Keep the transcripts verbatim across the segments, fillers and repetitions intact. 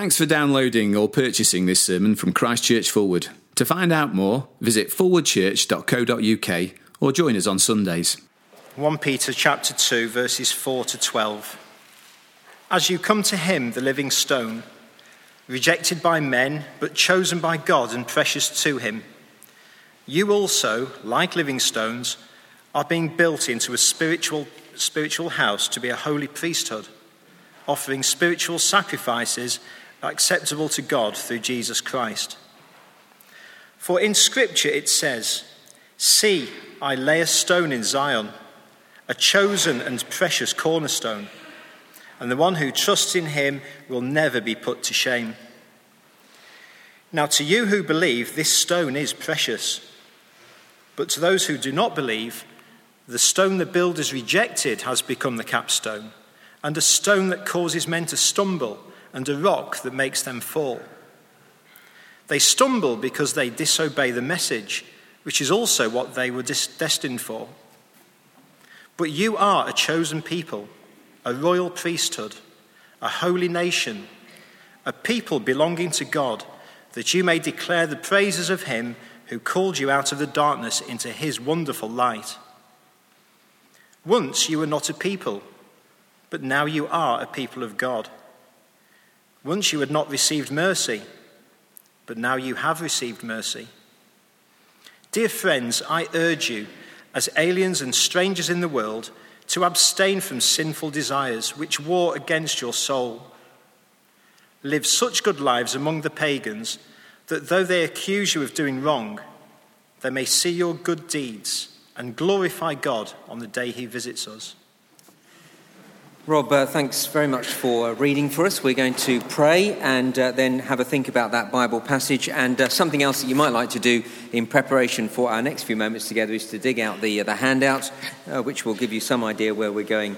Thanks for downloading or purchasing this sermon from Christchurch Forward. To find out more, visit forward church dot co dot u k or join us on Sundays. First Peter chapter two, verses four to twelve. As you come to him, the living stone, rejected by men, but chosen by God and precious to him, you also, like living stones, are being built into a spiritual spiritual house to be a holy priesthood, offering spiritual sacrifices acceptable to God through Jesus Christ. For in Scripture it says, "See, I lay a stone in Zion, a chosen and precious cornerstone, and the one who trusts in him will never be put to shame." Now to you who believe, this stone is precious. But to those who do not believe, the stone the builders rejected has become the capstone, and a stone that causes men to stumble, and a rock that makes them fall. They stumble because they disobey the message, which is also what they were dis- destined for. But you are a chosen people, a royal priesthood, a holy nation, a people belonging to God, that you may declare the praises of him who called you out of the darkness into his wonderful light. Once you were not a people, but now you are a people of God. Once you had not received mercy, but now you have received mercy. Dear friends, I urge you, as aliens and strangers in the world, to abstain from sinful desires which war against your soul. Live such good lives among the pagans that though they accuse you of doing wrong, they may see your good deeds and glorify God on the day he visits us. Rob, uh, thanks very much for reading for us. We're going to pray and uh, then have a think about that Bible passage. And uh, something else that you might like to do in preparation for our next few moments together is to dig out the, uh, the handout, uh, which will give you some idea where we're going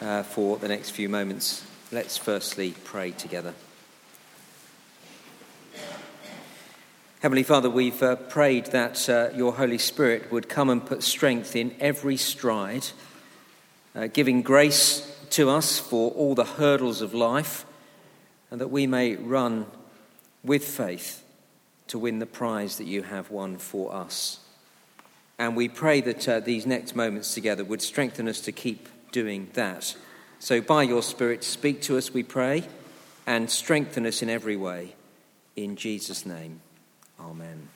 uh, for the next few moments. Let's firstly pray together. Heavenly Father, we've uh, prayed that uh, your Holy Spirit would come and put strength in every stride, uh, giving grace to us for all the hurdles of life, and that we may run with faith to win the prize that you have won for us. And we pray that uh, these next moments together would strengthen us to keep doing that. So by your Spirit, speak to us, we pray, and strengthen us in every way. In Jesus' name, amen.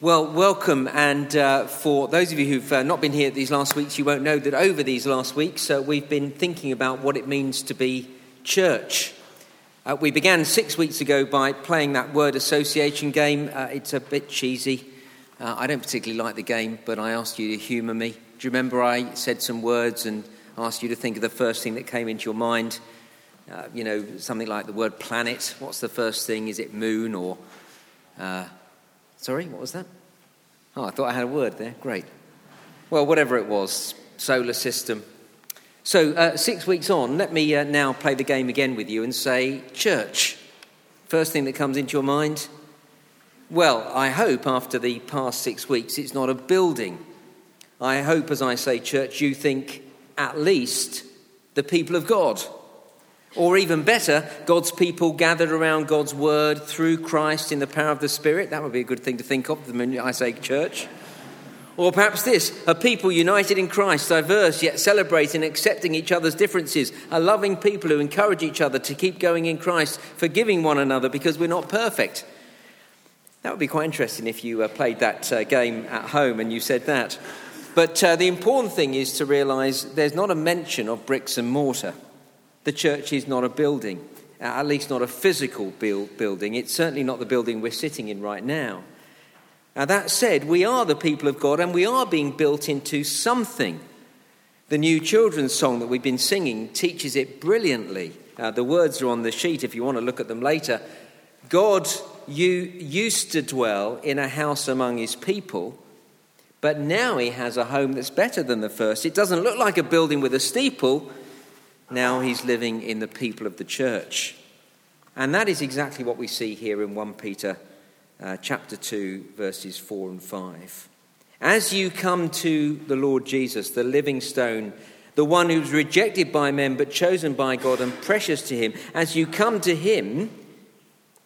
Well, welcome, and uh, for those of you who've uh, not been here these last weeks, you won't know that over these last weeks uh, we've been thinking about what it means to be church. Uh, we began six weeks ago by playing that word association game. Uh, it's a bit cheesy. Uh, I don't particularly like the game, but I asked you to humour me. Do you remember I said some words and asked you to think of the first thing that came into your mind? Uh, you know, something like the word planet. What's the first thing? Is it moon or... Uh, Sorry, what was that? Oh, I thought I had a word there. Great. Well, whatever it was, solar system. So uh, six weeks on, let me uh, now play the game again with you and say church. First thing that comes into your mind? Well, I hope after the past six weeks it's not a building. I hope as I say church you think at least the people of God. Or even better, God's people gathered around God's word through Christ in the power of the Spirit. That would be a good thing to think of the minute I say church. Or perhaps this, a people united in Christ, diverse yet celebrating and accepting each other's differences. A loving people who encourage each other to keep going in Christ, forgiving one another because we're not perfect. That would be quite interesting if you uh, played that uh, game at home and you said that. But uh, the important thing is to realise there's not a mention of bricks and mortar. The church is not a building, at least not a physical build, building. It's certainly not the building we're sitting in right now. Now, that said, we are the people of God and we are being built into something. The new children's song that we've been singing teaches it brilliantly. Uh, the words are on the sheet if you want to look at them later. God you used to dwell in a house among his people, but now he has a home that's better than the first. It doesn't look like a building with a steeple. Now he's living in the people of the church. And that is exactly what we see here in First Peter uh, chapter two, verses four and five. As you come to the Lord Jesus, the living stone, the one who was rejected by men but chosen by God and precious to him. As you come to him,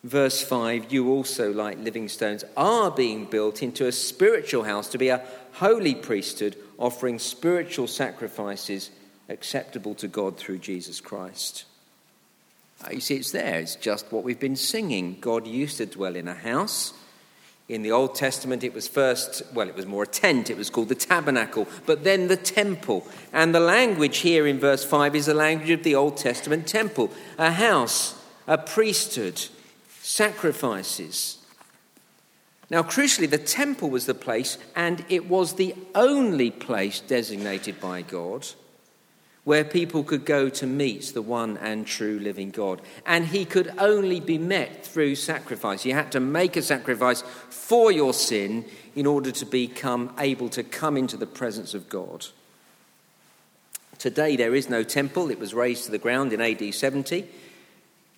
verse five, you also, like living stones, are being built into a spiritual house to be a holy priesthood, offering spiritual sacrifices acceptable to God through Jesus Christ. You see, it's there. It's just what we've been singing. God used to dwell in a house. In the Old Testament, it was first, well, it was more a tent. It was called the tabernacle, but then the temple. And the language here in verse five is the language of the Old Testament temple. A house, a priesthood, sacrifices. Now, crucially, the temple was the place, and it was the only place designated by God where people could go to meet the one and true living God. And he could only be met through sacrifice. You had to make a sacrifice for your sin in order to become able to come into the presence of God. Today there is no temple. It was razed to the ground in A D seventy.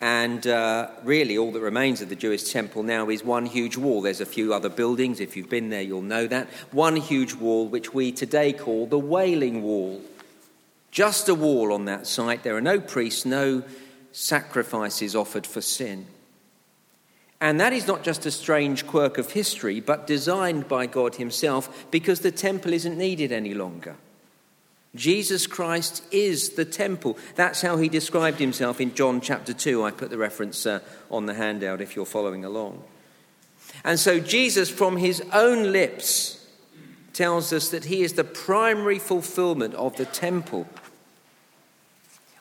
And uh, really all that remains of the Jewish temple now is one huge wall. There's a few other buildings. If you've been there, you'll know that. One huge wall which we today call the Wailing Wall. Just a wall on that site. There are no priests, no sacrifices offered for sin. And that is not just a strange quirk of history, but designed by God himself, because the temple isn't needed any longer. Jesus Christ is the temple. That's how he described himself in John chapter two. I put the reference uh, on the handout if you're following along. And so Jesus, from his own lips, tells us that he is the primary fulfillment of the temple.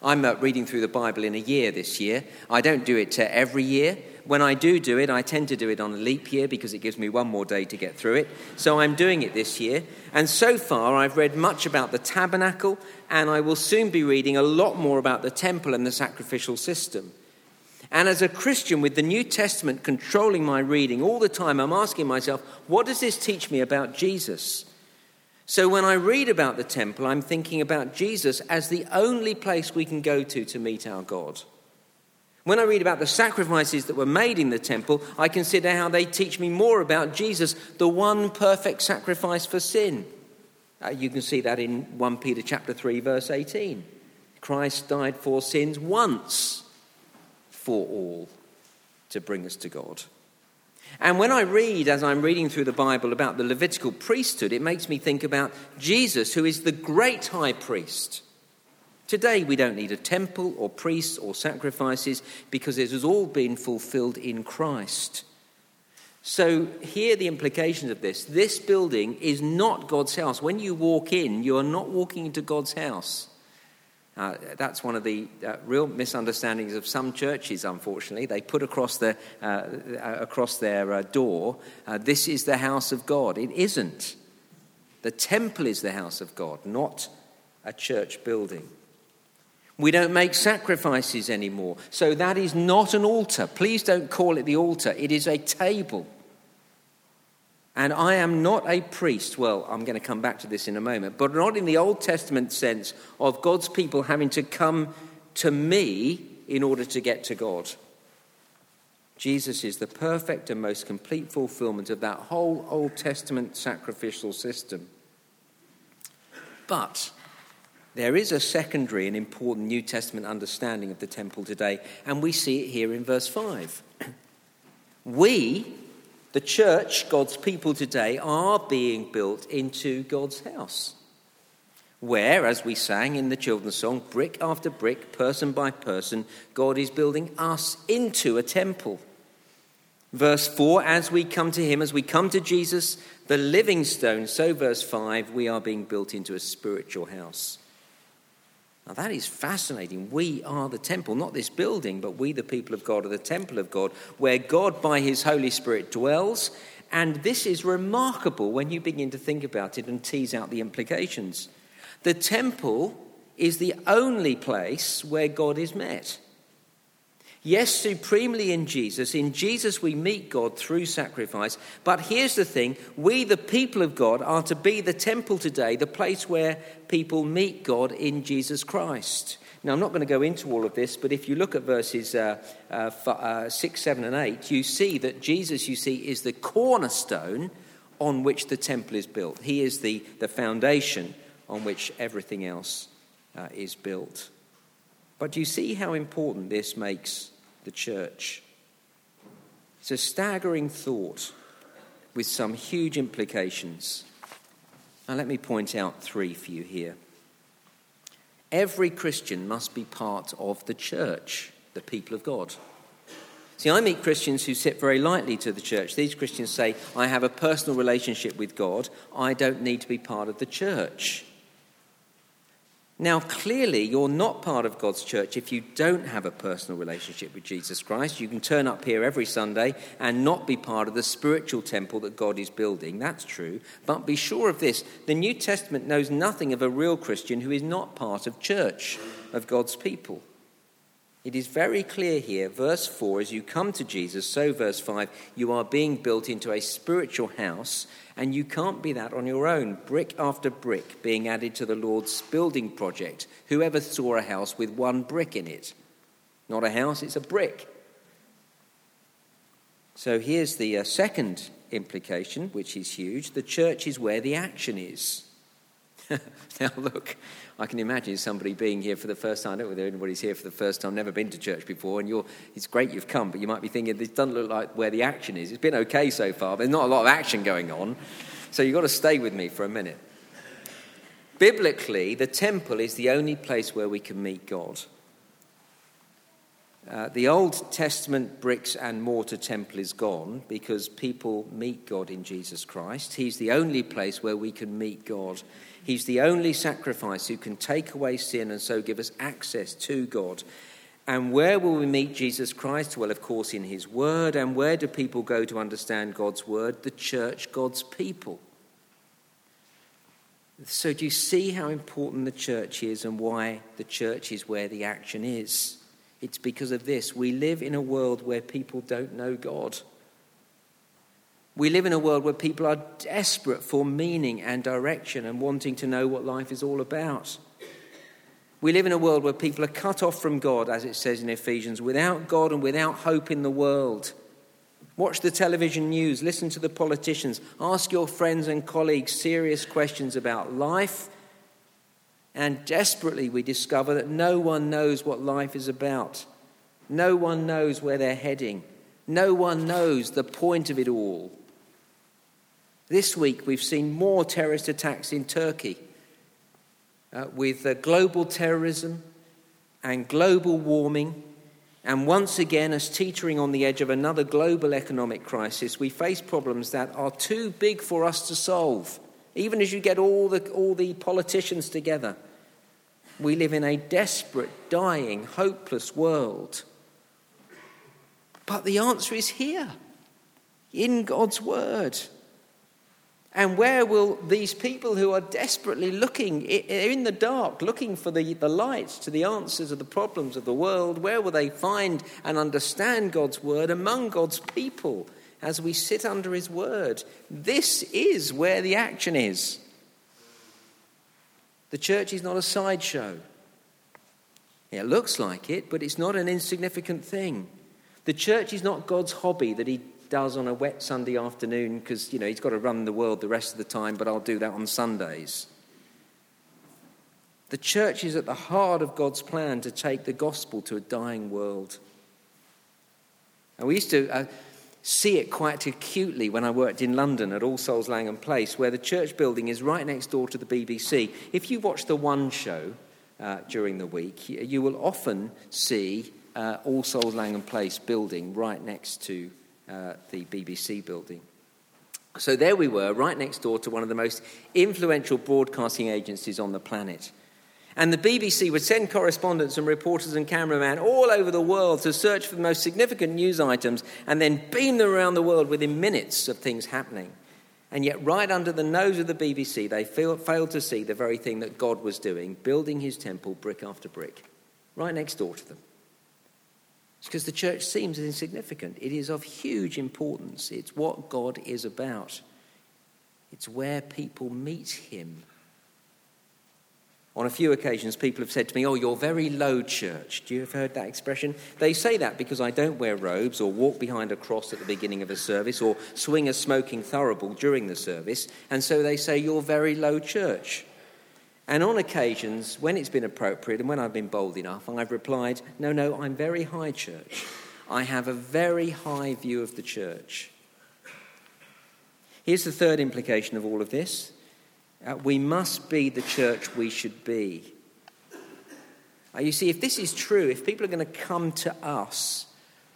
I'm uh, reading through the Bible in a year this year. I don't do it uh, every year. When I do do it, I tend to do it on a leap year because it gives me one more day to get through it. So I'm doing it this year. And so far, I've read much about the tabernacle, and I will soon be reading a lot more about the temple and the sacrificial system. And as a Christian with the New Testament controlling my reading all the time, I'm asking myself, what does this teach me about Jesus? So when I read about the temple, I'm thinking about Jesus as the only place we can go to to meet our God. When I read about the sacrifices that were made in the temple, I consider how they teach me more about Jesus, the one perfect sacrifice for sin. Uh, you can see that in First Peter chapter three, verse eighteen. Christ died for sins once for all to bring us to God. And when I read, as I'm reading through the Bible, about the Levitical priesthood, it makes me think about Jesus, who is the great high priest. Today we don't need a temple or priests or sacrifices because it has all been fulfilled in Christ. So here are the implications of this. This building is not God's house. When you walk in, you are not walking into God's house. Uh, that's one of the uh, real misunderstandings of some churches, unfortunately. They put across their, uh, across their uh, door, uh, this is the house of God. It isn't. The temple is the house of God, not a church building. We don't make sacrifices anymore. So that is not an altar. Please don't call it the altar. It is a table. And I am not a priest. Well, I'm going to come back to this in a moment. But not in the Old Testament sense of God's people having to come to me in order to get to God. Jesus is the perfect and most complete fulfillment of that whole Old Testament sacrificial system. But there is a secondary and important New Testament understanding of the temple today. And we see it here in verse five. We... The church, God's people today, are being built into God's house. Where, as we sang in the children's song, brick after brick, person by person, God is building us into a temple. Verse four, as we come to him, as we come to Jesus, the living stone, so verse five, we are being built into a spiritual house. Now that is fascinating. We are the temple, not this building, but we, the people of God, are the temple of God, where God by his Holy Spirit dwells. And this is remarkable when you begin to think about it and tease out the implications. The temple is the only place where God is met. Yes, supremely in Jesus. In Jesus we meet God through sacrifice. But here's the thing. We, the people of God, are to be the temple today, the place where people meet God in Jesus Christ. Now, I'm not going to go into all of this, but if you look at verses uh, uh, f- uh, six, seven, and eight, you see that Jesus, you see, is the cornerstone on which the temple is built. He is the, the foundation on which everything else uh, is built. But do you see how important this makes the church? It's a staggering thought with some huge implications. Now let me point out three for you here. Every Christian must be part of the church, the people of God. See, I meet Christians who sit very lightly to the church. These Christians say, I have a personal relationship with God. I don't need to be part of the church. Now, clearly, you're not part of God's church if you don't have a personal relationship with Jesus Christ. You can turn up here every Sunday and not be part of the spiritual temple that God is building. That's true. But be sure of this. The New Testament knows nothing of a real Christian who is not part of church, of God's people. It is very clear here, verse four, as you come to Jesus, so verse five, you are being built into a spiritual house, and you can't be that on your own. Brick after brick being added to the Lord's building project. Whoever saw a house with one brick in it? Not a house, it's a brick. So here's the uh, second implication, which is huge. The church is where the action is. Now look, I can imagine somebody being here for the first time. I don't know whether anybody's here for the first time, never been to church before, and you're, it's great you've come, but you might be thinking, this doesn't look like where the action is. It's been okay so far, but there's not a lot of action going on, so you've got to stay with me for a minute. Biblically, the temple is the only place where we can meet God. Uh, the Old Testament bricks and mortar temple is gone because people meet God in Jesus Christ. He's the only place where we can meet God. He's the only sacrifice who can take away sin and so give us access to God. And where will we meet Jesus Christ? Well, of course, in his word. And where do people go to understand God's word? The church, God's people. So do you see how important the church is and why the church is where the action is? It's because of this. We live in a world where people don't know God. We live in a world where people are desperate for meaning and direction and wanting to know what life is all about. We live in a world where people are cut off from God, as it says in Ephesians, without God and without hope in the world. Watch the television news, listen to the politicians, ask your friends and colleagues serious questions about life. And desperately we discover that no one knows what life is about. No one knows where they're heading. No one knows the point of it all. This week we've seen more terrorist attacks in Turkey uh, with uh, global terrorism and global warming. And once again, as teetering on the edge of another global economic crisis, we face problems that are too big for us to solve. Even as you get all the all the politicians together, we live in a desperate, dying, hopeless world. But the answer is here, in God's word. And where will these people who are desperately looking, in the dark, looking for the, the light to the answers of the problems of the world, where will they find and understand God's word among God's people? As we sit under his word, this is where the action is. The church is not a sideshow. It looks like it, but it's not an insignificant thing. The church is not God's hobby that he does on a wet Sunday afternoon because, you know, he's got to run the world the rest of the time, but I'll do that on Sundays. The church is at the heart of God's plan to take the gospel to a dying world. And we used to... Uh, see it quite acutely when I worked in London at All Souls Langham Place, where the church building is right next door to the B B C. If you watch the One show uh, during the week, you will often see uh, All Souls Langham Place building right next to uh, the B B C building. So there we were, right next door to one of the most influential broadcasting agencies on the planet. And the B B C would send correspondents and reporters and cameramen all over the world to search for the most significant news items and then beam them around the world within minutes of things happening. And yet right under the nose of the B B C, they failed to see the very thing that God was doing, building his temple brick after brick, right next door to them. It's because the church seems insignificant. It is of huge importance. It's what God is about. It's where people meet him. On a few occasions, people have said to me, oh, you're very low church. Do you have heard that expression? They say that because I don't wear robes or walk behind a cross at the beginning of a service or swing a smoking thurible during the service. And so they say, you're very low church. And on occasions, when it's been appropriate and when I've been bold enough, I've replied, no, no, I'm very high church. I have a very high view of the church. Here's the third implication of all of this. Uh, we must be the church we should be. Uh, you see, if this is true, if people are going to come to us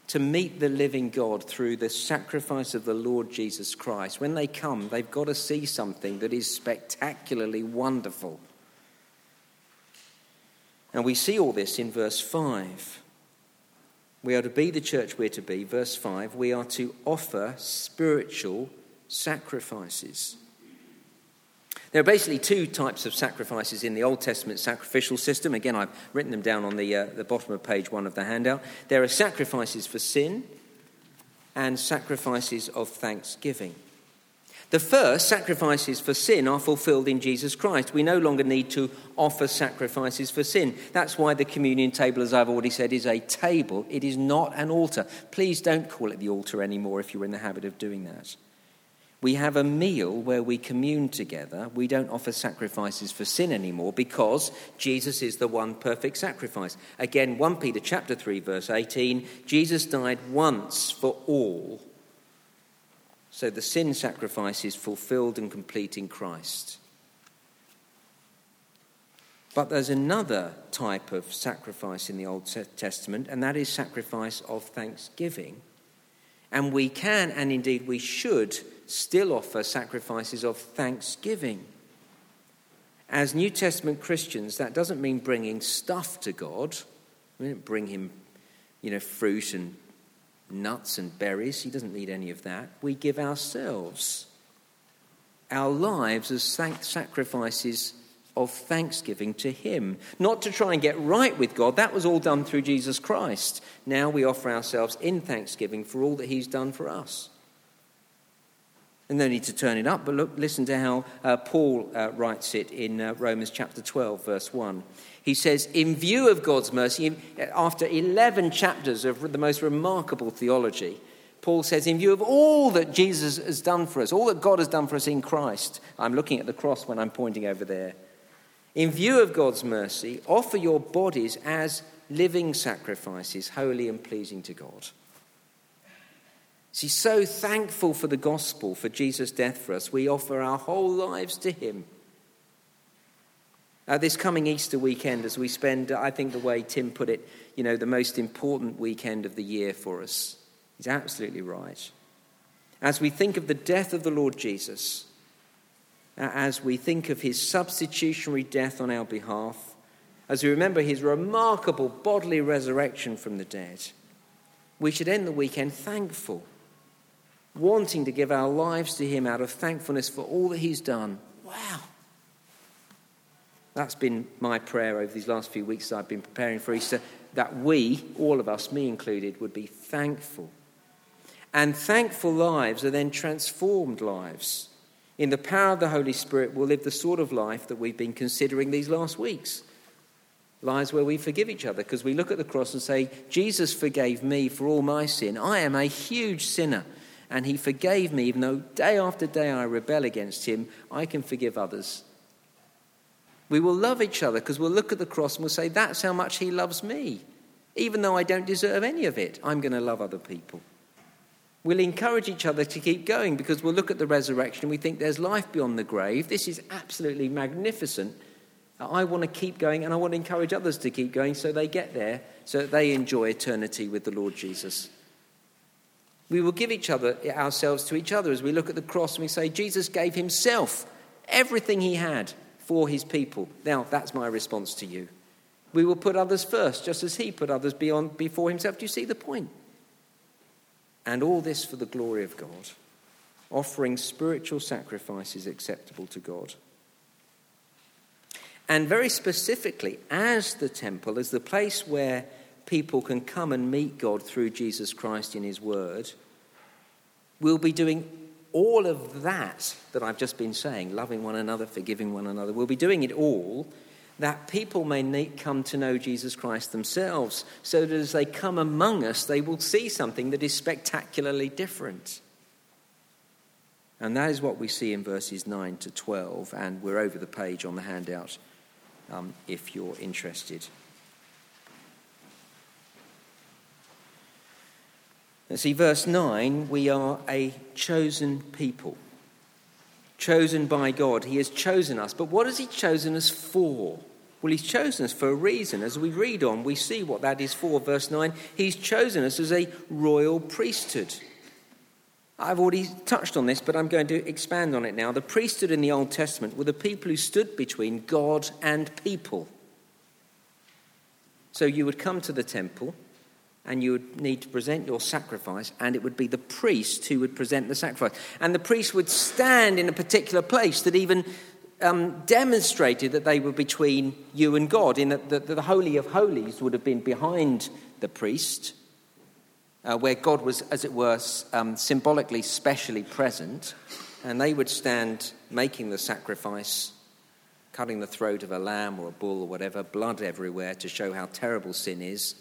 to meet the living God through the sacrifice of the Lord Jesus Christ, when they come, they've got to see something that is spectacularly wonderful. And we see all this in verse five. We are to be the church we're to be. Verse five, we are to offer spiritual sacrifices. There are basically two types of sacrifices in the Old Testament sacrificial system. Again, I've written them down on the uh, the bottom of page one of the handout. There are sacrifices for sin and sacrifices of thanksgiving. The first, sacrifices for sin, are fulfilled in Jesus Christ. We no longer need to offer sacrifices for sin. That's why the communion table, as I've already said, is a table. It is not an altar. Please don't call it the altar anymore if you're in the habit of doing that. We have a meal where we commune together. We don't offer sacrifices for sin anymore because Jesus is the one perfect sacrifice. Again, First Peter chapter three, verse eighteen, Jesus died once for all. So the sin sacrifice is fulfilled and complete in Christ. But there's another type of sacrifice in the Old Testament, and that is sacrifice of thanksgiving. And we can, and indeed we should, still offer sacrifices of thanksgiving. As New Testament Christians, that doesn't mean bringing stuff to God. We don't bring him, you know, fruit and nuts and berries. He doesn't need any of that. We give ourselves, our lives, as sacrifices of thanksgiving to him. Not to try and get right with God. That was all done through Jesus Christ. Now we offer ourselves in thanksgiving for all that he's done for us. And no need to turn it up, but look, listen to how uh, Paul uh, writes it in uh, Romans chapter twelve, verse one. He says, in view of God's mercy, after eleven chapters of the most remarkable theology, Paul says, in view of all that Jesus has done for us, all that God has done for us in Christ, I'm looking at the cross when I'm pointing over there. In view of God's mercy, offer your bodies as living sacrifices, holy and pleasing to God. See, so thankful for the gospel, for Jesus' death for us, we offer our whole lives to him. Uh, this coming Easter weekend, as we spend, I think the way Tim put it, you know, the most important weekend of the year for us. He's absolutely right. As we think of the death of the Lord Jesus, uh, as we think of his substitutionary death on our behalf, as we remember his remarkable bodily resurrection from the dead, we should end the weekend thankful, wanting to give our lives to him out of thankfulness for all that he's done. Wow. That's been my prayer over these last few weeks as I've been preparing for Easter, that we, all of us, me included, would be thankful. And thankful lives are then transformed lives. In the power of the Holy Spirit, we'll live the sort of life that we've been considering these last weeks. Lives where we forgive each other because we look at the cross and say, Jesus forgave me for all my sin. I am a huge sinner. And he forgave me, even though day after day I rebel against him, I can forgive others. We will love each other because we'll look at the cross and we'll say, that's how much he loves me. Even though I don't deserve any of it, I'm going to love other people. We'll encourage each other to keep going because we'll look at the resurrection and we think there's life beyond the grave. This is absolutely magnificent. I want to keep going, and I want to encourage others to keep going so they get there, so that they enjoy eternity with the Lord Jesus. We will give each other, ourselves to each other as we look at the cross and we say, Jesus gave himself, everything he had for his people. Now, that's my response to you. We will put others first, just as he put others beyond, before himself. Do you see the point? And all this for the glory of God, offering spiritual sacrifices acceptable to God. And very specifically, as the temple, as the place where people can come and meet God through Jesus Christ in his word, we'll be doing all of that that I've just been saying, loving one another, forgiving one another. We'll be doing it all that people may need, come to know Jesus Christ themselves, so that as they come among us, they will see something that is spectacularly different. And that is what we see in verses nine to twelve, and we're over the page on the handout um, if you're interested. And see, verse nine, we are a chosen people, chosen by God. He has chosen us. But what has he chosen us for? Well, he's chosen us for a reason. As we read on, we see what that is for. Verse nine, he's chosen us as a royal priesthood. I've already touched on this, but I'm going to expand on it now. The priesthood in the Old Testament were the people who stood between God and people. So you would come to the temple and you would need to present your sacrifice, and it would be the priest who would present the sacrifice. And the priest would stand in a particular place that even um, demonstrated that they were between you and God, in that the, the Holy of Holies would have been behind the priest, uh, where God was, as it were, um, symbolically, specially present, and they would stand making the sacrifice, cutting the throat of a lamb or a bull or whatever, blood everywhere to show how terrible sin is.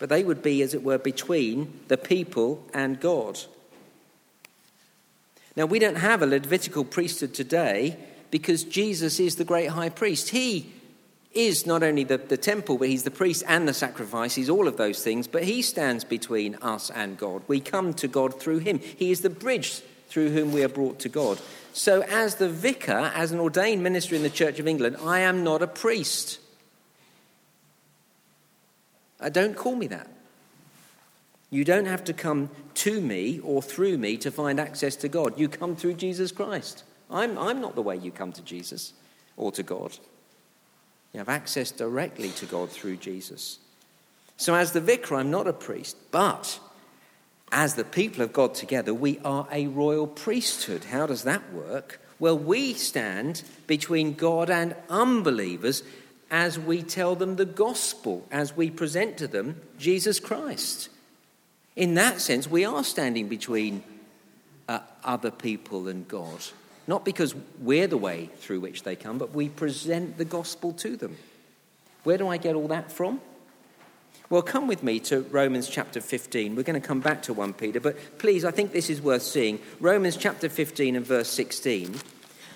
But they would be, as it were, between the people and God. Now, we don't have a Levitical priesthood today because Jesus is the great high priest. He is not only the, the temple, but he's the priest and the sacrifice. He's all of those things, but he stands between us and God. We come to God through him. He is the bridge through whom we are brought to God. So as the vicar, as an ordained minister in the Church of England, I am not a priest. Don't call me that. You don't have to come to me or through me to find access to God. You come through Jesus Christ. I'm, I'm not the way you come to Jesus or to God. You have access directly to God through Jesus. So as the vicar, I'm not a priest, but as the people of God together, we are a royal priesthood. How does that work? Well, we stand between God and unbelievers as we tell them the gospel, as we present to them Jesus Christ. In that sense, we are standing between uh, other people and God. Not because we're the way through which they come, but we present the gospel to them. Where do I get all that from? Well, come with me to Romans chapter fifteen. We're going to come back to First Peter, but please, I think this is worth seeing. Romans chapter fifteen and verse sixteen.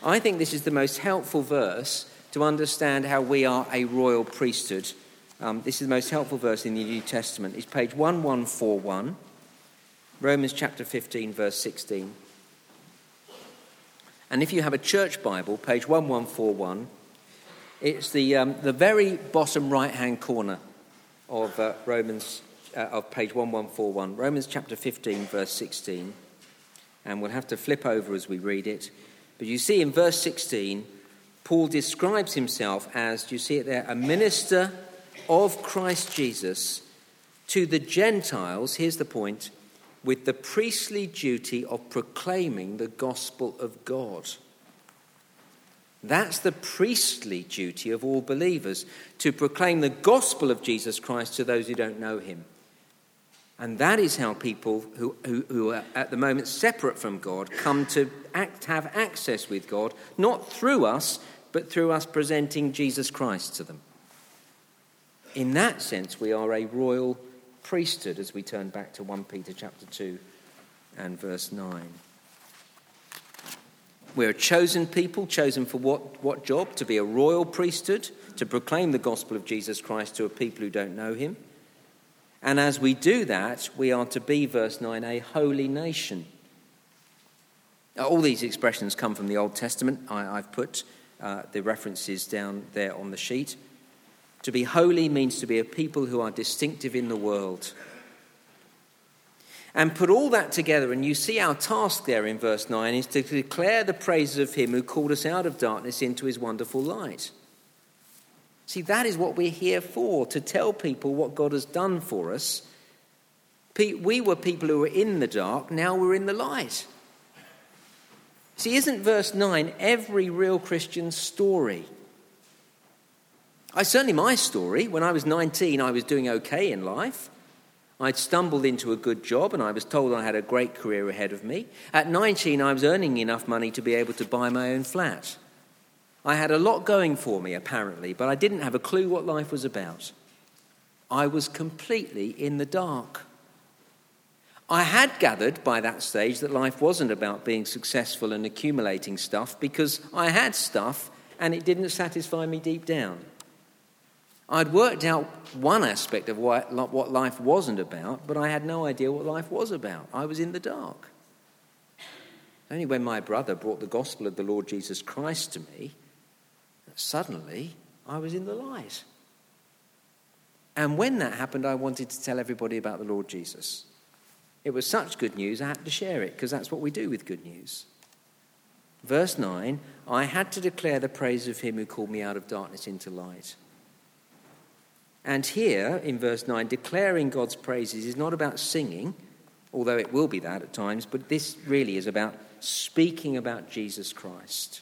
I think this is the most helpful verse to understand how we are a royal priesthood. Um, this is the most helpful verse in the New Testament. It's page eleven forty-one, Romans chapter fifteen, verse sixteen. And if you have a church Bible, page eleven forty-one, it's the um, the very bottom right-hand corner of uh, Romans uh, of page eleven forty-one, Romans chapter fifteen, verse sixteen. And we'll have to flip over as we read it. But you see in verse sixteen, Paul describes himself as, do you see it there, a minister of Christ Jesus to the Gentiles, here's the point, with the priestly duty of proclaiming the gospel of God. That's the priestly duty of all believers, to proclaim the gospel of Jesus Christ to those who don't know him. And that is how people who, who, who are at the moment separate from God come to act, have access with God, not through us, but through us presenting Jesus Christ to them. In that sense, we are a royal priesthood, as we turn back to First Peter chapter two and verse nine. We're a chosen people, chosen for what, what job? To be a royal priesthood, to proclaim the gospel of Jesus Christ to a people who don't know him. And as we do that, we are to be, verse nine, a holy nation. All these expressions come from the Old Testament. I, I've put uh, the references down there on the sheet. To be holy means to be a people who are distinctive in the world. And put all that together, and you see our task there in verse nine is to declare the praises of him who called us out of darkness into his wonderful light. See, that is what we're here for, to tell people what God has done for us. We were people who were in the dark, now we're in the light. See, isn't verse nine every real Christian story? I certainly my story. When I was nineteen, I was doing okay in life. I'd stumbled into a good job and I was told I had a great career ahead of me. At nineteen, I was earning enough money to be able to buy my own flat. I had a lot going for me, apparently, but I didn't have a clue what life was about. I was completely in the dark. I had gathered by that stage that life wasn't about being successful and accumulating stuff because I had stuff and it didn't satisfy me deep down. I'd worked out one aspect of what what life wasn't about, but I had no idea what life was about. I was in the dark. Only when my brother brought the gospel of the Lord Jesus Christ to me, suddenly I was in the light. And when that happened, I wanted to tell everybody about the Lord Jesus. It was such good news, I had to share it, because that's what we do with good news. Verse nine, I had to declare the praise of him who called me out of darkness into light. And here, in verse nine, declaring God's praises is not about singing, although it will be that at times, but this really is about speaking about Jesus Christ.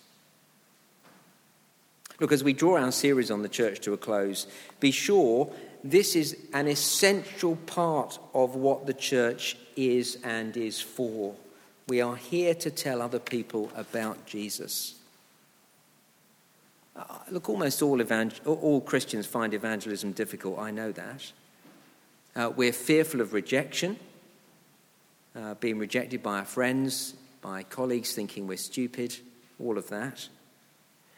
Look, as we draw our series on the church to a close, be sure this is an essential part of what the church is and is for. We are here to tell other people about Jesus. Uh, look, almost all, evangel- all Christians find evangelism difficult, I know that. Uh, we're fearful of rejection, uh, being rejected by our friends, by colleagues thinking we're stupid, all of that.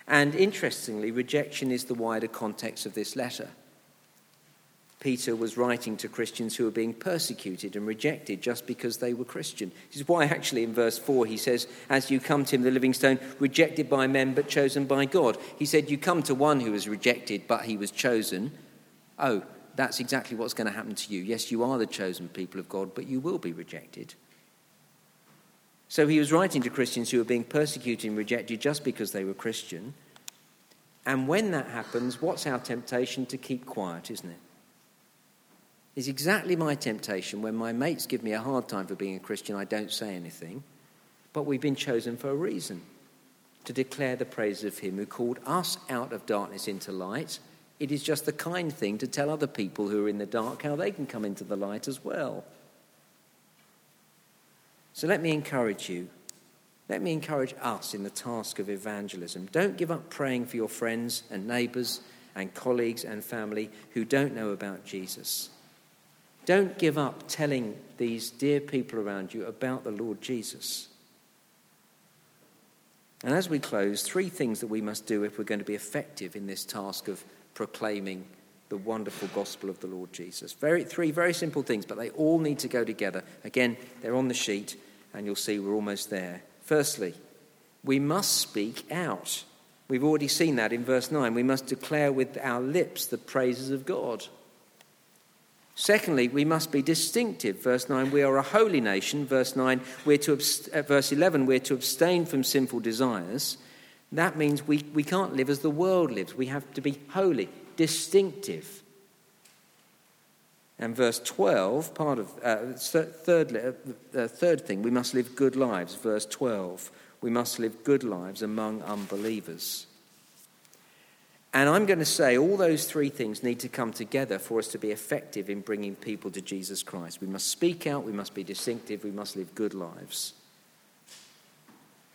And interestingly, rejection is the wider context of this letter. Peter was writing to Christians who were being persecuted and rejected just because they were Christian. This is why actually in verse four he says, as you come to him, the living stone, rejected by men but chosen by God. He said, you come to one who was rejected but he was chosen. Oh, that's exactly what's going to happen to you. Yes, you are the chosen people of God, but you will be rejected. So he was writing to Christians who were being persecuted and rejected just because they were Christian. And when that happens, what's our temptation? To keep quiet, isn't it? Is exactly my temptation when my mates give me a hard time for being a Christian. I don't say anything, but we've been chosen for a reason, to declare the praises of him who called us out of darkness into light. It is just the kind thing to tell other people who are in the dark how they can come into the light as well. So let me encourage you. Let me encourage us in the task of evangelism. Don't give up praying for your friends and neighbours and colleagues and family who don't know about Jesus. Don't give up telling these dear people around you about the Lord Jesus. And as we close, three things that we must do if we're going to be effective in this task of proclaiming the wonderful gospel of the Lord Jesus. Very, three very simple things, but they all need to go together. Again, they're on the sheet, and you'll see we're almost there. Firstly, we must speak out. We've already seen that in verse nine. We must declare with our lips the praises of God. Secondly, we must be distinctive. Verse nine, we are a holy nation. Verse nine, we're to abst- at verse eleven, we're to abstain from sinful desires. That means we, we can't live as the world lives. We have to be holy, distinctive. And verse twelve, part of uh, third uh, third thing, we must live good lives. Verse twelve, we must live good lives among unbelievers. And I'm going to say all those three things need to come together for us to be effective in bringing people to Jesus Christ. We must speak out, we must be distinctive, we must live good lives.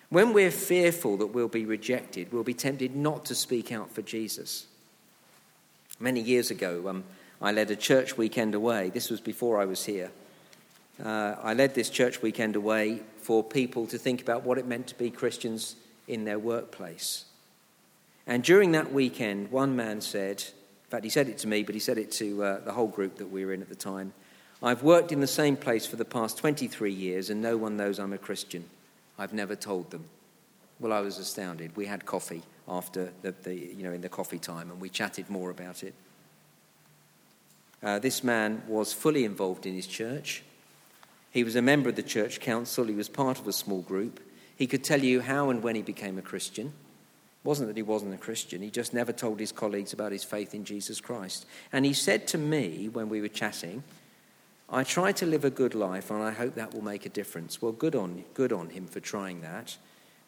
When we're fearful that we'll be rejected, we'll be tempted not to speak out for Jesus. Many years ago, um, I led a church weekend away. This was before I was here. Uh, I led this church weekend away for people to think about what it meant to be Christians in their workplace. And during that weekend, one man said, in fact, he said it to me, but he said it to uh, the whole group that we were in at the time, I've worked in the same place for the past twenty-three years and no one knows I'm a Christian. I've never told them. Well, I was astounded. We had coffee after, the, the you know, in the coffee time, and we chatted more about it. Uh, this man was fully involved in his church. He was a member of the church council. He was part of a small group. He could tell you how and when he became a Christian. Wasn't that he wasn't a Christian, he just never told his colleagues about his faith in Jesus Christ. And he said to me when we were chatting, I try to live a good life and I hope that will make a difference. Well, good on good on him for trying that.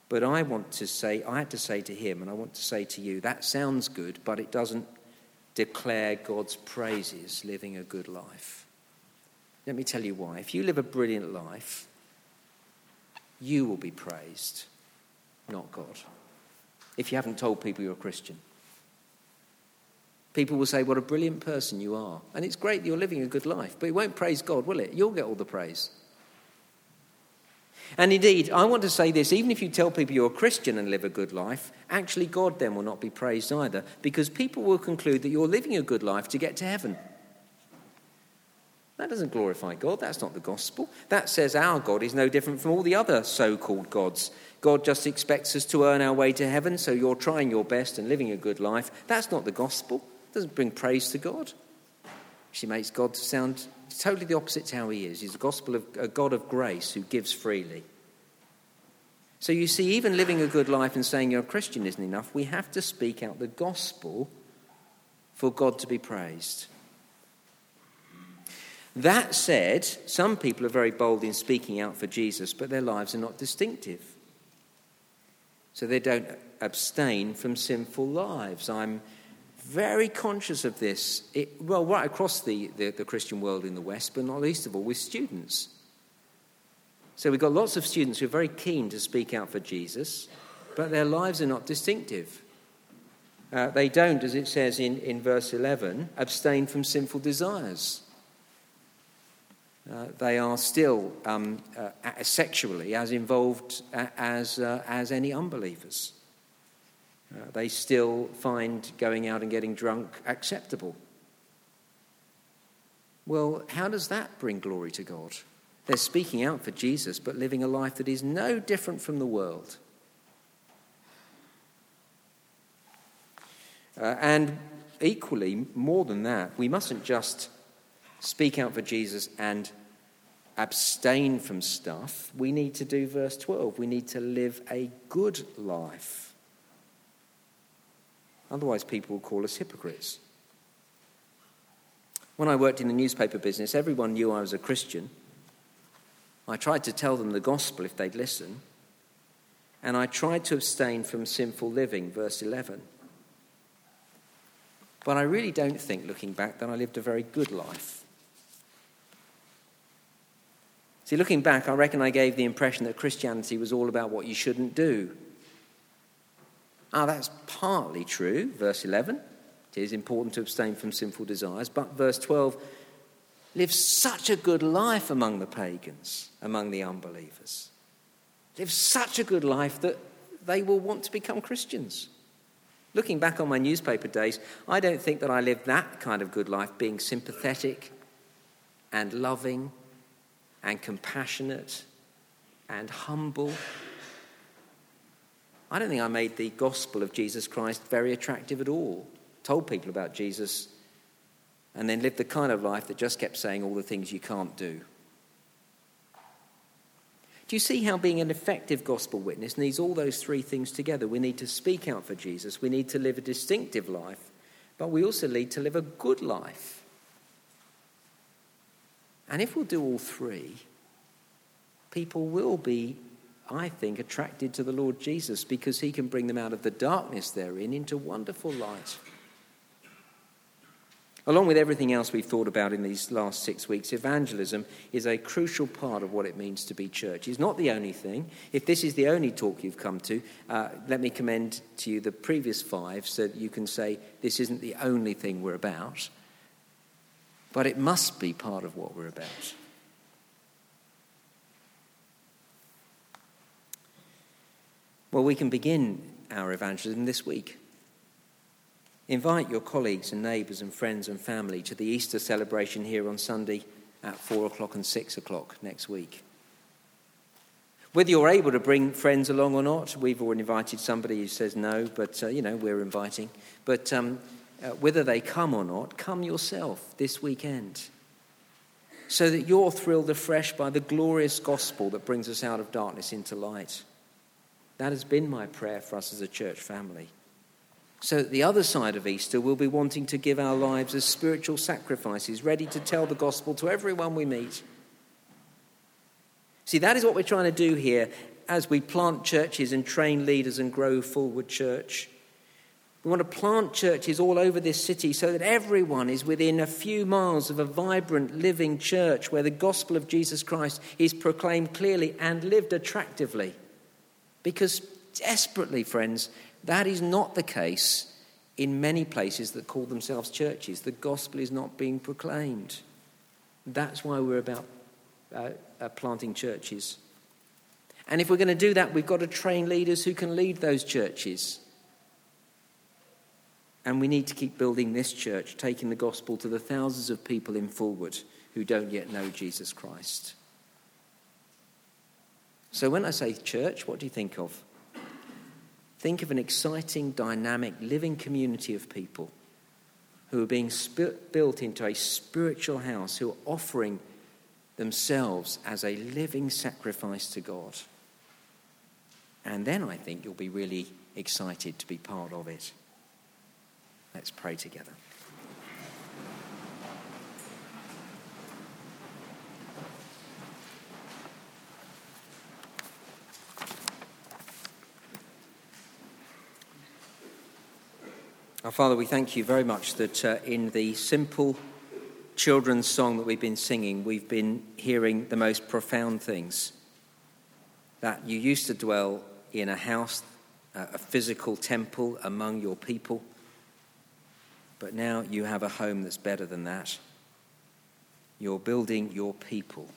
But I want to say, I had to say to him, and I want to say to you, that sounds good, but it doesn't declare God's praises, living a good life. Let me tell you why. If you live a brilliant life, you will be praised, not God. If you haven't told people you're a Christian, people will say, what a brilliant person you are. And it's great that you're living a good life, but it won't praise God, will it? You'll get all the praise. And indeed, I want to say this, even if you tell people you're a Christian and live a good life, actually God then will not be praised either, because people will conclude that you're living a good life to get to heaven. That doesn't glorify God. That's not the gospel. That says our God is no different from all the other so-called gods. God just expects us to earn our way to heaven, so you're trying your best and living a good life. That's not the gospel. It doesn't bring praise to God. She makes God sound totally the opposite to how he is. He's the gospel of a God of grace who gives freely. So you see, even living a good life and saying you're a Christian isn't enough. We have to speak out the gospel for God to be praised. That said, some people are very bold in speaking out for Jesus, but their lives are not distinctive. So they don't abstain from sinful lives. I'm very conscious of this, it, well, right across the, the, the Christian world in the West, but not least of all with students. So we've got lots of students who are very keen to speak out for Jesus, but their lives are not distinctive. Uh, they don't, as it says in, in verse eleven, abstain from sinful desires. Uh, they are still um, uh, sexually as involved as uh, as any unbelievers. Uh, they still find going out and getting drunk acceptable. Well, how does that bring glory to God? They're speaking out for Jesus, but living a life that is no different from the world. Uh, and equally, more than that, we mustn't just speak out for Jesus and abstain from stuff. We need to do verse twelve. We need to live a good life. Otherwise, people will call us hypocrites. When I worked in the newspaper business, everyone knew I was a Christian. I tried to tell them the gospel if they'd listen. And I tried to abstain from sinful living, verse eleven. But I really don't think, looking back, that I lived a very good life. See, looking back, I reckon I gave the impression that Christianity was all about what you shouldn't do. Ah, that's partly true, verse eleven. It is important to abstain from sinful desires. But verse twelve, live such a good life among the pagans, among the unbelievers. Live such a good life that they will want to become Christians. Looking back on my newspaper days, I don't think that I lived that kind of good life, being sympathetic and loving and compassionate and humble. I don't think I made the gospel of Jesus Christ very attractive at all. Told people about Jesus and then lived the kind of life that just kept saying all the things you can't do. Do you see how being an effective gospel witness needs all those three things together? We need to speak out for Jesus. We need to live a distinctive life, but we also need to live a good life. And if we'll do all three, people will be, I think, attracted to the Lord Jesus because he can bring them out of the darkness they're in into wonderful light. Along with everything else we've thought about in these last six weeks, evangelism is a crucial part of what it means to be church. It's not the only thing. If this is the only talk you've come to, uh, let me commend to you the previous five so that you can say this isn't the only thing we're about, but it must be part of what we're about. Well, we can begin our evangelism this week. Invite your colleagues and neighbours and friends and family to the Easter celebration here on Sunday at four o'clock and six o'clock next week. Whether you're able to bring friends along or not, we've already invited somebody who says no, but, uh, you know, we're inviting. But um, uh, whether they come or not, come yourself this weekend so that you're thrilled afresh by the glorious gospel that brings us out of darkness into light. That has been my prayer for us as a church family. So that the other side of Easter, we'll be wanting to give our lives as spiritual sacrifices, ready to tell the gospel to everyone we meet. See, that is what we're trying to do here as we plant churches and train leaders and grow Fulwood Church. We want to plant churches all over this city so that everyone is within a few miles of a vibrant, living church where the gospel of Jesus Christ is proclaimed clearly and lived attractively. Because desperately, friends, that is not the case in many places that call themselves churches. The gospel is not being proclaimed. That's why we're about uh, uh, planting churches. And if we're going to do that, we've got to train leaders who can lead those churches. And we need to keep building this church, taking the gospel to the thousands of people in Fulwood who don't yet know Jesus Christ. So when I say church, what do you think of? Think of an exciting, dynamic, living community of people who are being sp- built into a spiritual house, who are offering themselves as a living sacrifice to God. And then I think you'll be really excited to be part of it. Let's pray together. Our Father, we thank you very much that uh, in the simple children's song that we've been singing, we've been hearing the most profound things. That you used to dwell in a house, uh, a physical temple among your people, but now you have a home that's better than that. You're building your people.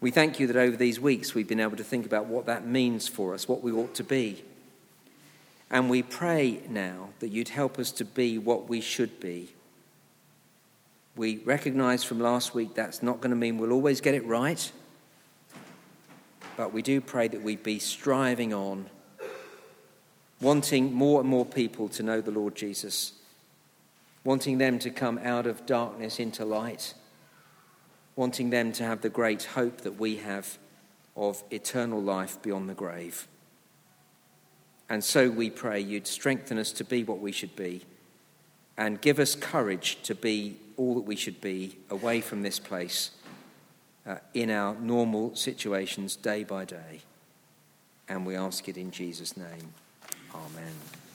We thank you that over these weeks we've been able to think about what that means for us, what we ought to be. And we pray now that you'd help us to be what we should be. We recognise from last week that's not going to mean we'll always get it right. But we do pray that we'd be striving on, wanting more and more people to know the Lord Jesus, wanting them to come out of darkness into light, wanting them to have the great hope that we have of eternal life beyond the grave. And so we pray you'd strengthen us to be what we should be, and give us courage to be all that we should be away from this place, uh, in our normal situations day by day. And we ask it in Jesus' name. Amen.